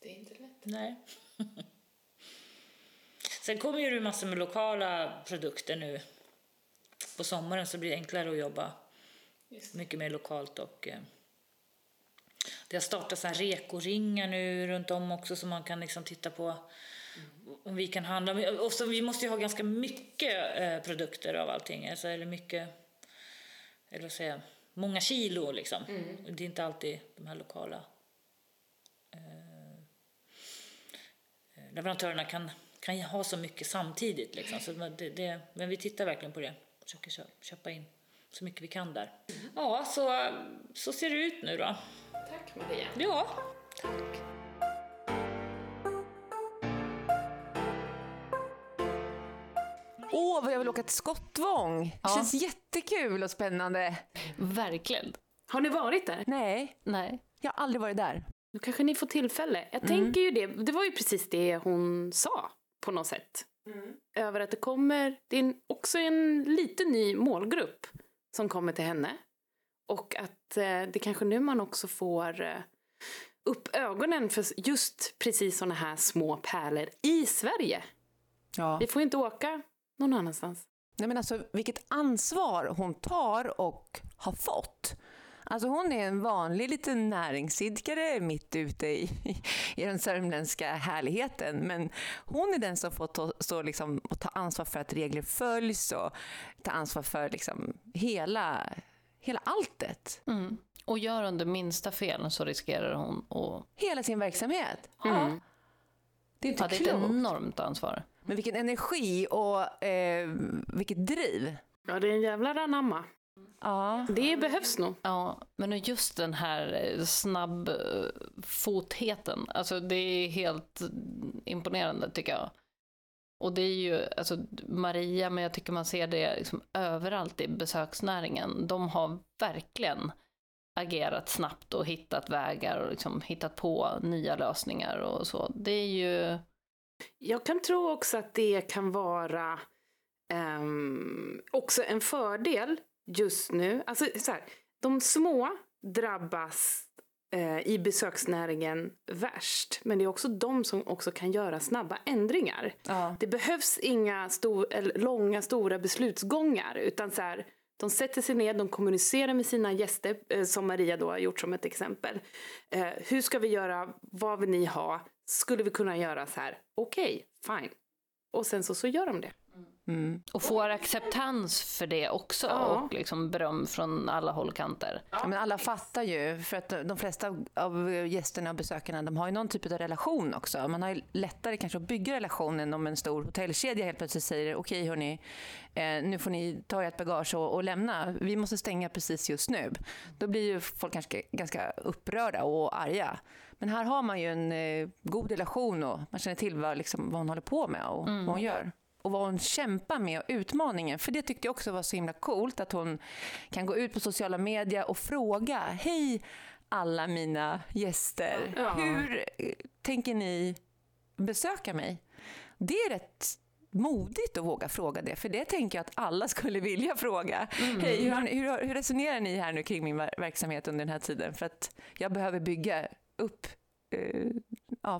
Det är inte lätt. Nej. Sen kommer ju det massor med lokala produkter nu på sommaren, så blir det enklare att jobba mycket mer lokalt, och det har startat så här rekoringar nu runt om också, som man kan liksom titta på om vi kan handla, och så vi måste ju ha ganska mycket produkter av allting, alltså, eller mycket, eller vad säger jag, många kilo liksom. Det är inte alltid de här lokala leverantörerna kan ha så mycket samtidigt liksom. Så det, men vi tittar verkligen på det, försöker köpa in så mycket vi kan där. Ja, så ser det ut nu då. Tack Maria. Ja, tack. Vad jag vill åka till Skottvång. Ja. Känns jättekul och spännande. Verkligen. Har ni varit där? Nej. Jag har aldrig varit där. Då kanske ni får tillfälle. Jag tänker ju det. Det var ju precis det hon sa på något sätt. Över att det kommer, det är också en lite ny målgrupp som kommer till henne. Och att det kanske nu man också får upp ögonen för just precis såna här små pärlor i Sverige. Ja. Vi får inte åka någon annanstans. Nej men alltså vilket ansvar hon tar och har fått. Alltså hon är en vanlig liten näringsidkare mitt ute i den sörmländska härligheten. Men hon är den som får stå liksom, och ta ansvar för att regler följs och ta ansvar för liksom, hela alltet. Och gör hon det minsta fel så riskerar hon hela sin verksamhet. Ja. Det är inte klokt. Det är ett enormt ansvar. Men vilken energi och vilket driv. Ja, det är en jävla ranamma. Ja. Det behövs nog. Ja, men just den här snabbfotheten. Alltså det är helt imponerande tycker jag. Och det är ju alltså, Maria, men jag tycker man ser det liksom överallt i besöksnäringen. De har verkligen agerat snabbt och hittat vägar och liksom hittat på nya lösningar och så. Det är ju... Jag kan tro också att det kan vara också en fördel just nu. Alltså så här, de små drabbas i besöksnäringen värst. Men det är också de som också kan göra snabba ändringar. Ja. Det behövs inga långa, stora beslutsgångar. Utan så här, de sätter sig ner, de kommunicerar med sina gäster. Som Maria då har gjort som ett exempel. Hur ska vi göra? Vad vill ni ha? Skulle vi kunna göra så här? Okej, fine. Och sen så gör de det. Mm. Och får acceptans för det också, ja. Och liksom beröm från alla håll och kanter. Ja, men alla fattar ju, för att de flesta av gästerna och besökarna, de har ju någon typ av relation också. Man har ju lättare kanske att bygga relationen om en stor hotellkedja helt plötsligt säger okej hörni, nu får ni ta ert bagage och lämna. Vi måste stänga precis just nu. Då blir ju folk kanske ganska upprörda och arga. Men här har man ju en god relation och man känner till vad hon håller på med och vad hon gör. Och vad hon kämpar med och utmaningen. För det tyckte jag också var så himla coolt. Att hon kan gå ut på sociala medier och fråga. Hej alla mina gäster. Ja. Hur tänker ni besöka mig? Det är rätt modigt att våga fråga det. För det tänker jag att alla skulle vilja fråga. Mm. Hej, hur resonerar ni här nu kring min verksamhet under den här tiden? För att jag behöver bygga upp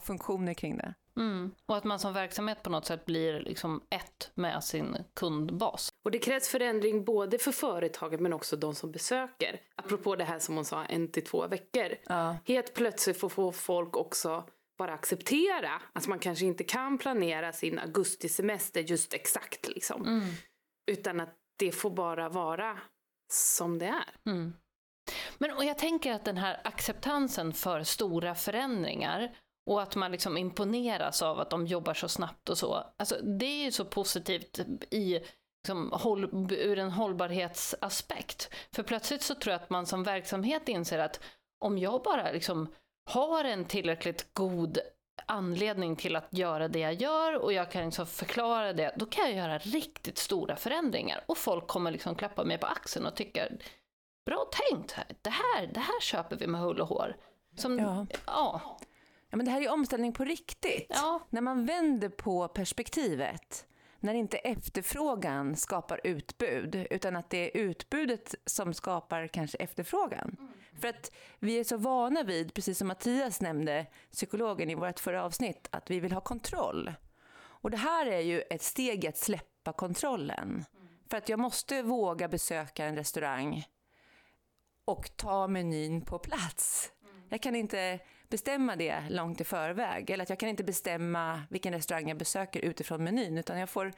funktioner kring det. Mm. Och att man som verksamhet på något sätt blir liksom ett med sin kundbas. Och det krävs förändring både för företaget men också de som besöker. Apropå det här som hon sa, 1 till 2 veckor. Ja. Helt plötsligt får folk också bara acceptera att alltså man kanske inte kan planera sin augustisemester just exakt. Utan att det får bara vara som det är. Mm. Men och jag tänker att den här acceptansen för stora förändringar och att man liksom imponeras av att de jobbar så snabbt och så. Alltså, det är ju så positivt i, liksom, ur en hållbarhetsaspekt. För plötsligt så tror jag att man som verksamhet inser att om jag bara liksom har en tillräckligt god anledning till att göra det jag gör och jag kan liksom förklara det, då kan jag göra riktigt stora förändringar. Och folk kommer liksom klappa mig på axeln och tycka, bra tänkt här. Det här köper vi med hull och hår. Som, ja. Ja, men det här är omställning på riktigt. Ja. När man vänder på perspektivet. När inte efterfrågan skapar utbud. Utan att det är utbudet som skapar kanske efterfrågan. Mm. För att vi är så vana vid, precis som Mattias nämnde, psykologen i vårt förra avsnitt. Att vi vill ha kontroll. Och det här är ju ett steg att släppa kontrollen. Mm. För att jag måste våga besöka en restaurang. Och ta menyn på plats. Mm. Jag kan inte bestämma det långt i förväg. Eller att jag kan inte bestämma vilken restaurang jag besöker utifrån menyn. Utan jag får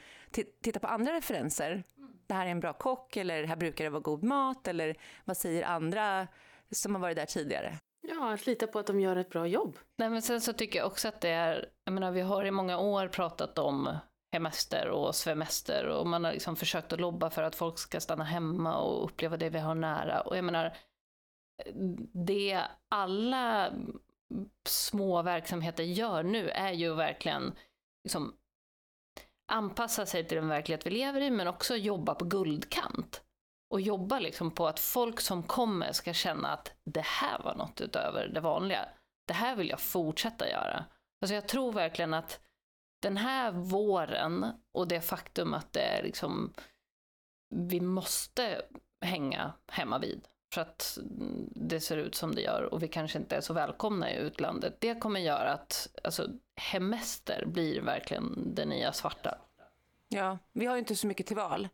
titta på andra referenser. Mm. Det här är en bra kock. Eller det här brukar det vara god mat. Eller vad säger andra som har varit där tidigare? Ja, att lita på att de gör ett bra jobb. Nej, men sen så tycker jag också att det är... Jag menar, vi har i många år pratat om hemester och svemester. Och man har liksom försökt att lobba för att folk ska stanna hemma och uppleva det vi har nära. Och jag menar, det alla små verksamheter gör nu är ju verkligen liksom anpassa sig till den verklighet vi lever i, men också jobba på guldkant och jobba liksom på att folk som kommer ska känna att det här var något utöver det vanliga, det här vill jag fortsätta göra. Alltså jag tror verkligen att den här våren och det faktum att det är liksom, vi måste hänga hemma vid för att det ser ut som det gör och vi kanske inte är så välkomna i utlandet. Det kommer göra att alltså, hemester blir verkligen det nya svarta. Ja, vi har ju inte så mycket till val.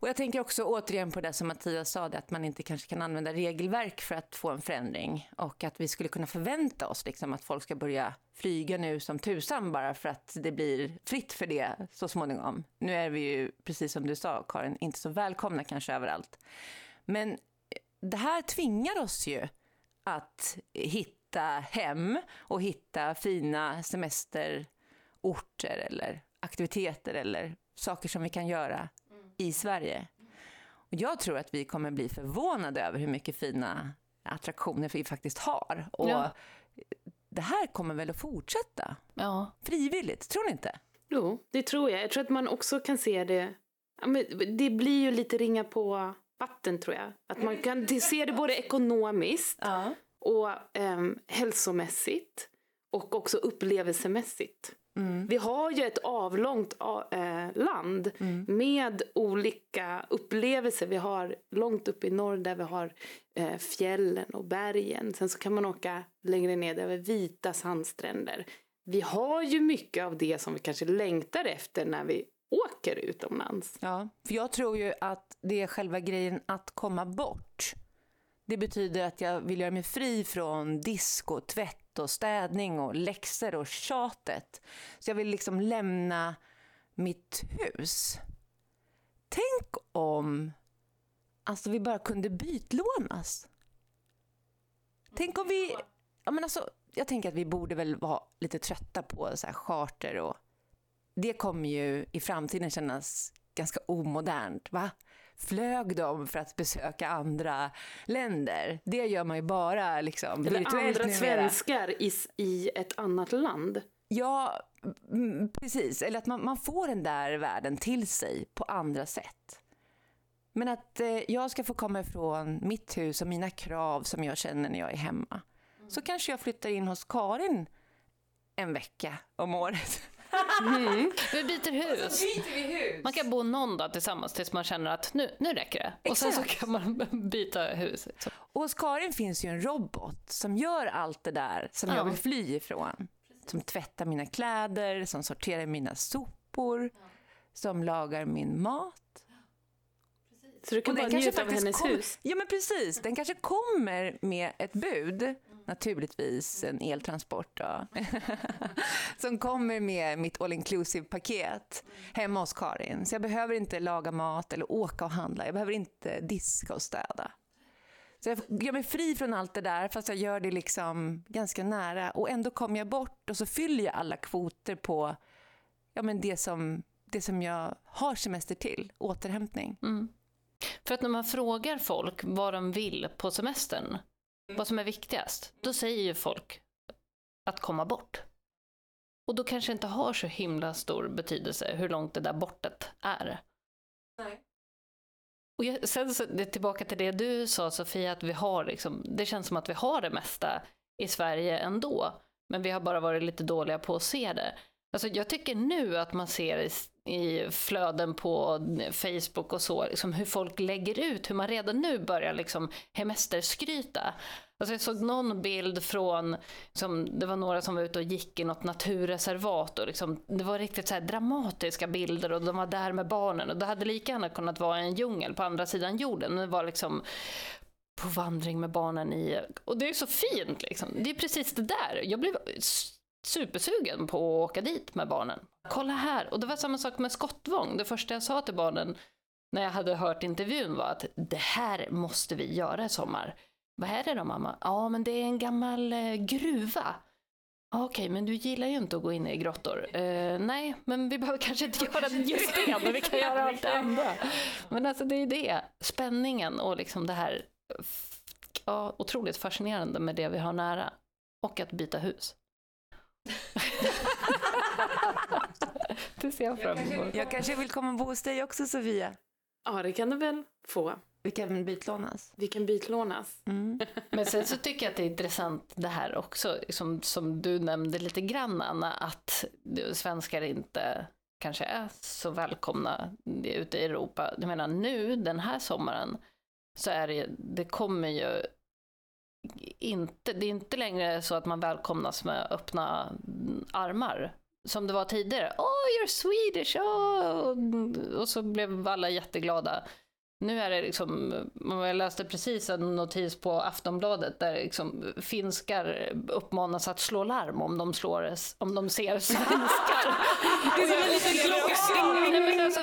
Och jag tänker också återigen på det som Mattias sa, att man inte kanske kan använda regelverk för att få en förändring. Och att vi skulle kunna förvänta oss liksom, att folk ska börja flyga nu som tusan bara för att det blir fritt för det så småningom. Nu är vi ju, precis som du sa Karin, inte så välkomna kanske överallt. Men det här tvingar oss ju att hitta hem och hitta fina semesterorter eller aktiviteter eller saker som vi kan göra i Sverige. Och jag tror att vi kommer bli förvånade över hur mycket fina attraktioner vi faktiskt har. Och det här kommer väl att fortsätta? Ja. Frivilligt, tror ni inte? Jo, det tror jag. Jag tror att man också kan se det. Det blir ju lite ringa på vatten, tror jag. Att man kan se det både ekonomiskt och hälsomässigt och också upplevelsemässigt. Mm. Vi har ju ett avlångt land med olika upplevelser. Vi har långt upp i norr där vi har fjällen och bergen. Sen så kan man åka längre ner där vi har vita sandstränder. Vi har ju mycket av det som vi kanske längtar efter när vi åker utomlands. Ja, för jag tror ju att det är själva grejen att komma bort. Det betyder att jag vill göra mig fri från disk och tvätt och städning och läxor och tjatet. Så jag vill liksom lämna mitt hus. Tänk om alltså vi bara kunde bytlånas. Tänk om vi... Ja, men alltså, jag tänker att vi borde väl vara lite trötta på så här charter. Och det kommer ju i framtiden kännas ganska omodernt, va? Flög de för att besöka andra länder? Det gör man ju bara liksom virtuellt. Eller andra svenskar i ett annat land. Ja, precis. Eller att man får den där världen till sig på andra sätt. Men att jag ska få komma ifrån mitt hus och mina krav som jag känner när jag är hemma. Så kanske jag flyttar in hos Karin en vecka om året. Mm. Vi byter hus. Man kan bo någon dag tillsammans tills man känner att nu räcker det. Exakt. Och sen så kan man byta hus. Så. Och hos Karin finns ju en robot som gör allt det där som jag vill fly ifrån. Precis. Som tvättar mina kläder, som sorterar mina sopor, som lagar min mat. Precis. Så du kan och bara njuta av hennes hus. Ja men precis, den kanske kommer med ett bud. Naturligtvis en eltransport då. Som kommer med mitt all-inclusive-paket hemma hos Karin. Så jag behöver inte laga mat eller åka och handla. Jag behöver inte diska och städa. Så jag gör mig fri från allt det där fast jag gör det liksom ganska nära. Och ändå kommer jag bort och så fyller jag alla kvoter på ja, men det som jag har semester till. Återhämtning. Mm. För att när man frågar folk vad de vill på semestern, vad som är viktigast, då säger ju folk att komma bort. Och då kanske inte har så himla stor betydelse hur långt det där bortet är. Nej. Och sen så, tillbaka till det du sa, Sofia, att vi har liksom, det känns som att vi har det mesta i Sverige ändå. Men vi har bara varit lite dåliga på att se det. Alltså jag tycker nu att man ser i flöden på Facebook och så liksom hur folk lägger ut, hur man redan nu börjar liksom hemesterskryta. Alltså jag såg någon bild från som det var några som var ute och gick i något naturreservat och liksom, det var riktigt så här dramatiska bilder och de var där med barnen och det hade lika gärna kunnat vara en djungel på andra sidan jorden. Det var liksom på vandring med barnen i, och det är så fint liksom. Det är precis det där. Jag blev supersugen på att åka dit med barnen. Kolla här. Och det var samma sak med Skottvång. Det första jag sa till barnen när jag hade hört intervjun var att det här måste vi göra i sommar. Vad är det då, mamma? Ja, men det är en gammal gruva. Okej, men du gillar ju inte att gå in i grottor. Nej, men vi behöver kanske inte göra just det, men vi kan göra allt det andra. Men alltså det är det. Spänningen och liksom det här ja, otroligt fascinerande med det vi har nära. Och att byta hus. Det ser jag fram emot. Jag kanske vill komma och bo hos dig också, Sofia. Ja, det kan du väl få. Vi kan bytlånas. Vi kan bytlånas. Mm. Men sen så tycker jag att det är intressant det här också, som du nämnde lite grann, Anna, att svenskar inte kanske är så välkomna ute i Europa. Jag menar nu, den här sommaren, så är det kommer ju inte, det är inte längre så att man välkomnas med öppna armar som det var tidigare. Åh, you're Swedish! Oh! Och så blev alla jätteglada. Nu är det liksom, jag läste precis en notis på Aftonbladet där liksom finskar uppmanas att slå larm om de ser svenskar. Det är en liten klockstängning. Alltså,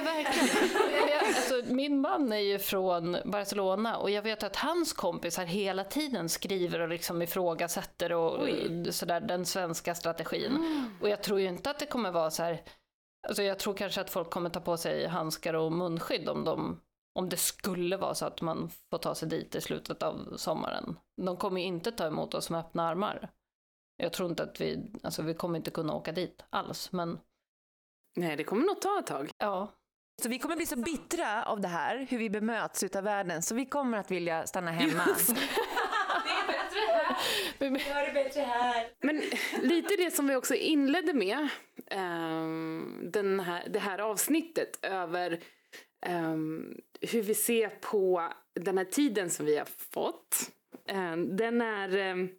alltså, min man är ju från Barcelona och jag vet att hans kompisar hela tiden skriver och liksom ifrågasätter och sådär, den svenska strategin. Mm. Och jag tror ju inte att det kommer vara så här, alltså jag tror kanske att folk kommer ta på sig handskar och munskydd om det skulle vara så att man får ta sig dit i slutet av sommaren. De kommer ju inte ta emot oss med öppna armar. Jag tror inte att vi kommer inte kunna åka dit alls, men... Nej, det kommer nog ta ett tag. Ja. Så vi kommer bli så bittra av det här, hur vi bemöts utav världen, så vi kommer att vilja stanna hemma. Det är bättre här. Gör det bättre här. Men lite det som vi också inledde med, det här avsnittet över... hur vi ser på den här tiden som vi har fått. Den är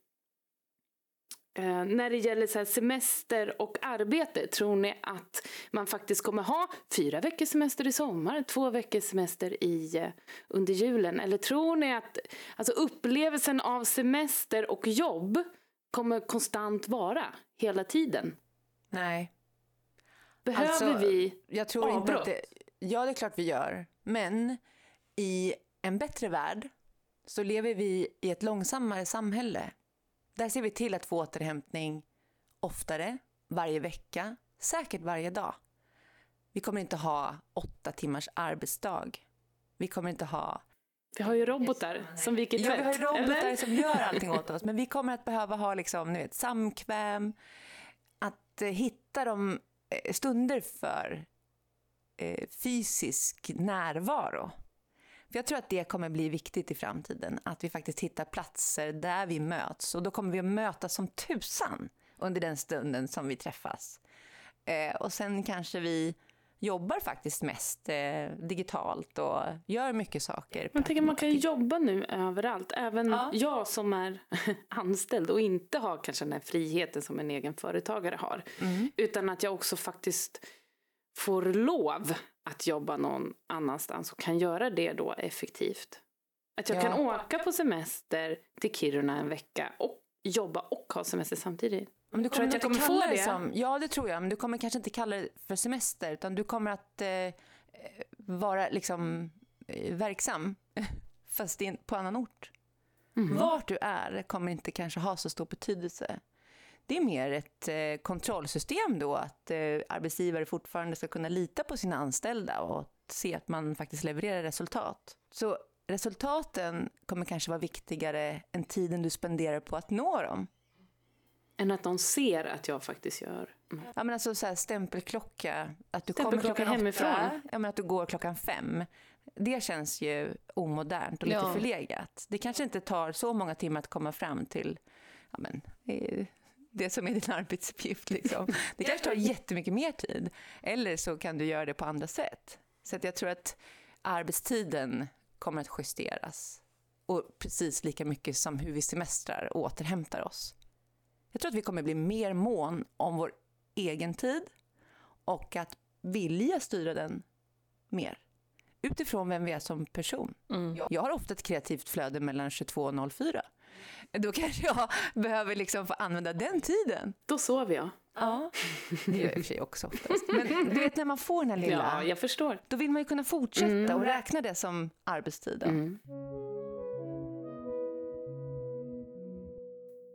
när det gäller så här semester och arbete, tror ni att man faktiskt kommer ha 4 veckors semester i sommar, 2 veckors semester under julen, eller tror ni att alltså upplevelsen av semester och jobb kommer konstant vara hela tiden? Nej. Behöver alltså, vi jag tror avbrott? Inte att det, ja, det är klart vi gör. Men i en bättre värld så lever vi i ett långsammare samhälle. Där ser vi till att få återhämtning oftare, varje vecka, säkert varje dag. Vi kommer inte ha 8 timmars arbetsdag. Vi kommer inte ha... Vi har ju robotar som viker tvätt. Ja, vi har ju robotar eller? Som gör allting åt oss. Men vi kommer att behöva ha liksom, ni vet, samkväm. Att hitta de stunder för fysisk närvaro. För jag tror att det kommer bli viktigt i framtiden. Att vi faktiskt hittar platser där vi möts. Och då kommer vi att mötas som tusan under den stunden som vi träffas. Och sen kanske vi jobbar faktiskt mest digitalt och gör mycket saker. Man tänker man kan ju jobba nu överallt. Även jag som är anställd och inte har kanske den här friheten som en egen företagare har. Mm. Utan att jag också faktiskt får lov att jobba någon annanstans och kan göra det då effektivt. Att jag kan åka på semester till Kiruna en vecka och jobba och ha semester samtidigt. Men du kommer att jag kommer få det? Som, ja, det tror jag. Men du kommer kanske inte kalla det för semester. Utan du kommer att vara liksom, verksam. Fast på annan ort. Mm. Vart du är kommer inte kanske ha så stor betydelse. Det är mer ett kontrollsystem då. Att arbetsgivare fortfarande ska kunna lita på sina anställda. Och att se att man faktiskt levererar resultat. Så resultaten kommer kanske vara viktigare än tiden du spenderar på att nå dem. Än att de ser att jag faktiskt gör. Mm. Ja, men alltså så här, stämpelklocka. Att du kommer klockan 8, hemifrån. Ja, men att du går klockan 5. Det känns ju omodernt och lite förlegat. Det kanske inte tar så många timmar att komma fram till ja, men, det som är din arbetsuppgift. Liksom. Det kanske tar jättemycket mer tid. Eller så kan du göra det på andra sätt. Så att jag tror att arbetstiden kommer att justeras. Och precis lika mycket som hur vi semestrar och återhämtar oss. Jag tror att vi kommer bli mer mån om vår egen tid och att vilja styra den mer. Utifrån vem vi är som person. Mm. Jag har ofta ett kreativt flöde mellan 22 och 04. Då kanske jag behöver liksom få använda den tiden. Då sover jag. Ja, det gör jag i och för sig också oftast. Men du vet när man får den här lilla... Ja, jag förstår. Då vill man ju kunna fortsätta och räkna det som arbetstiden. Mm.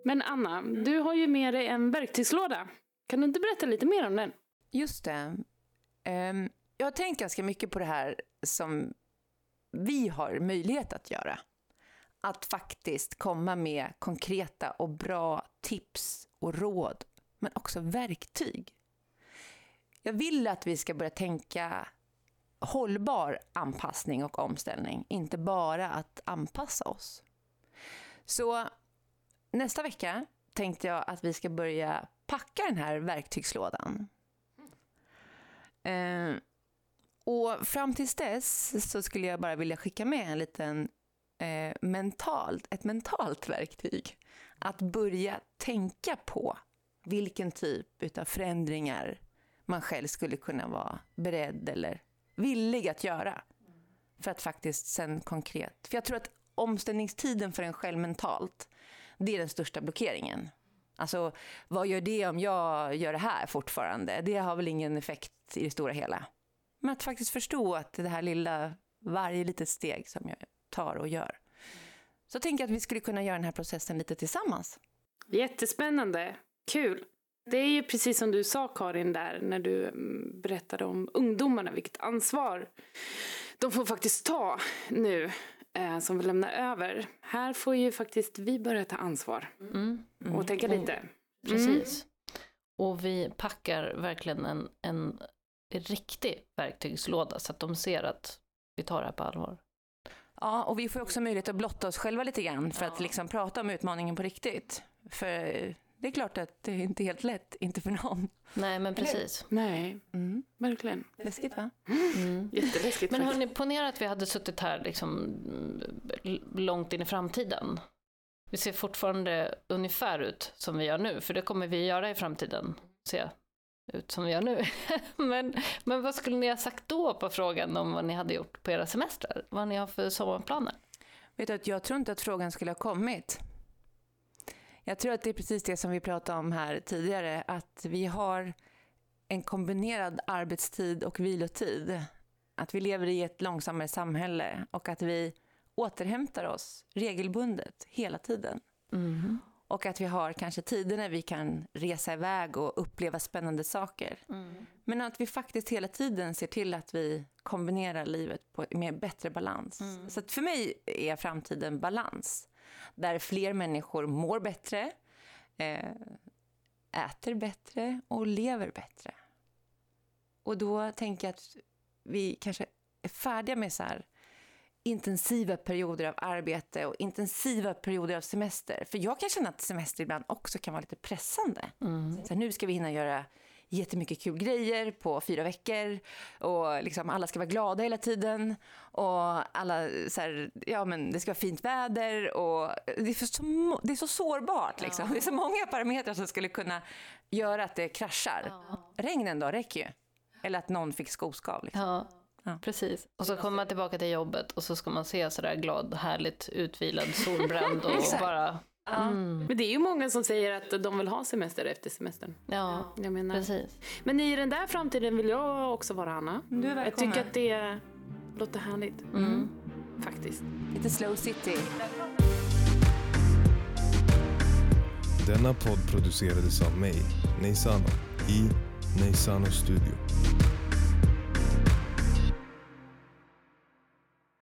Men Anna, du har ju med dig en verktygslåda. Kan du inte berätta lite mer om den? Just det. Jag har tänkt ganska mycket på det här som vi har möjlighet att göra. Att faktiskt komma med konkreta och bra tips och råd. Men också verktyg. Jag vill att vi ska börja tänka hållbar anpassning och omställning. Inte bara att anpassa oss. Så... Nästa vecka tänkte jag att vi ska börja packa den här verktygslådan. Och fram tills dess så skulle jag bara vilja skicka med en liten mentalt verktyg. Att börja tänka på vilken typ av förändringar man själv skulle kunna vara beredd eller villig att göra. För att faktiskt sen konkret. För jag tror att omställningstiden för en själv mentalt, det är den största blockeringen. Alltså, vad gör det om jag gör det här fortfarande? Det har väl ingen effekt i det stora hela. Men att faktiskt förstå att det här lilla, varje litet steg som jag tar och gör. Så tänker jag att vi skulle kunna göra den här processen lite tillsammans. Jättespännande. Kul. Det är ju precis som du sa, Karin, där när du berättade om ungdomarna. Vilket ansvar de får faktiskt ta nu. Som vi lämnar över. Här får ju faktiskt vi börja ta ansvar. Och tänka lite. Precis. Och vi packar verkligen en riktig verktygslåda. Så att de ser att vi tar det här på allvar. Ja, och vi får också möjlighet att blotta oss själva lite grann. För att liksom prata om utmaningen på riktigt. För det är klart att det är inte helt lätt. Inte för någon. Nej, men precis. Nej, verkligen. Läskigt, va? Jätteläskigt. Men hörni, ponera att vi hade suttit här liksom långt in i framtiden. Vi ser fortfarande ungefär ut som vi gör nu. För det kommer vi göra i framtiden. Se ut som vi gör nu. men vad skulle ni ha sagt då på frågan om vad ni hade gjort på era semester? Vad ni har för sommarplaner? Vet du att jag tror inte att frågan skulle ha kommit. Jag tror att det är precis det som vi pratade om här tidigare. Att vi har en kombinerad arbetstid och vilotid. Att vi lever i ett långsammare samhälle och att vi återhämtar oss regelbundet hela tiden. Mm. Och att vi har kanske tider när vi kan resa iväg och uppleva spännande saker. Mm. Men att vi faktiskt hela tiden ser till att vi kombinerar livet med bättre balans. Mm. Så att för mig är framtiden balans. Där fler människor mår bättre, äter bättre och lever bättre. Och då tänker jag att vi kanske är färdiga med så här intensiva perioder av arbete och intensiva perioder av semester. För jag kan känna att semester ibland också kan vara lite pressande. Mm. Så nu ska vi hinna göra jättemycket kul grejer på 4 veckor. Och liksom alla ska vara glada hela tiden. Och alla så här, ja men det ska vara fint väder. Och det är så sårbart liksom. Ja. Det är så många parametrar som skulle kunna göra att det kraschar. Ja. Regnen då räcker ju. Eller att någon fick skoskav liksom. Ja. Ja. Precis. Och så kommer man tillbaka till jobbet och så ska man se sådär glad, härligt utvilad, solbränd och bara... Mm. Ja. Men det är ju många som säger att de vill ha semester efter semestern. Ja, jag menar. Precis. Men i den där framtiden vill jag också vara, Anna. Du är välkommen. Jag tycker att det låter härligt. Mm. Faktiskt. Lite slow city. Denna podd producerades av mig, Nisano, i Nisano Studio.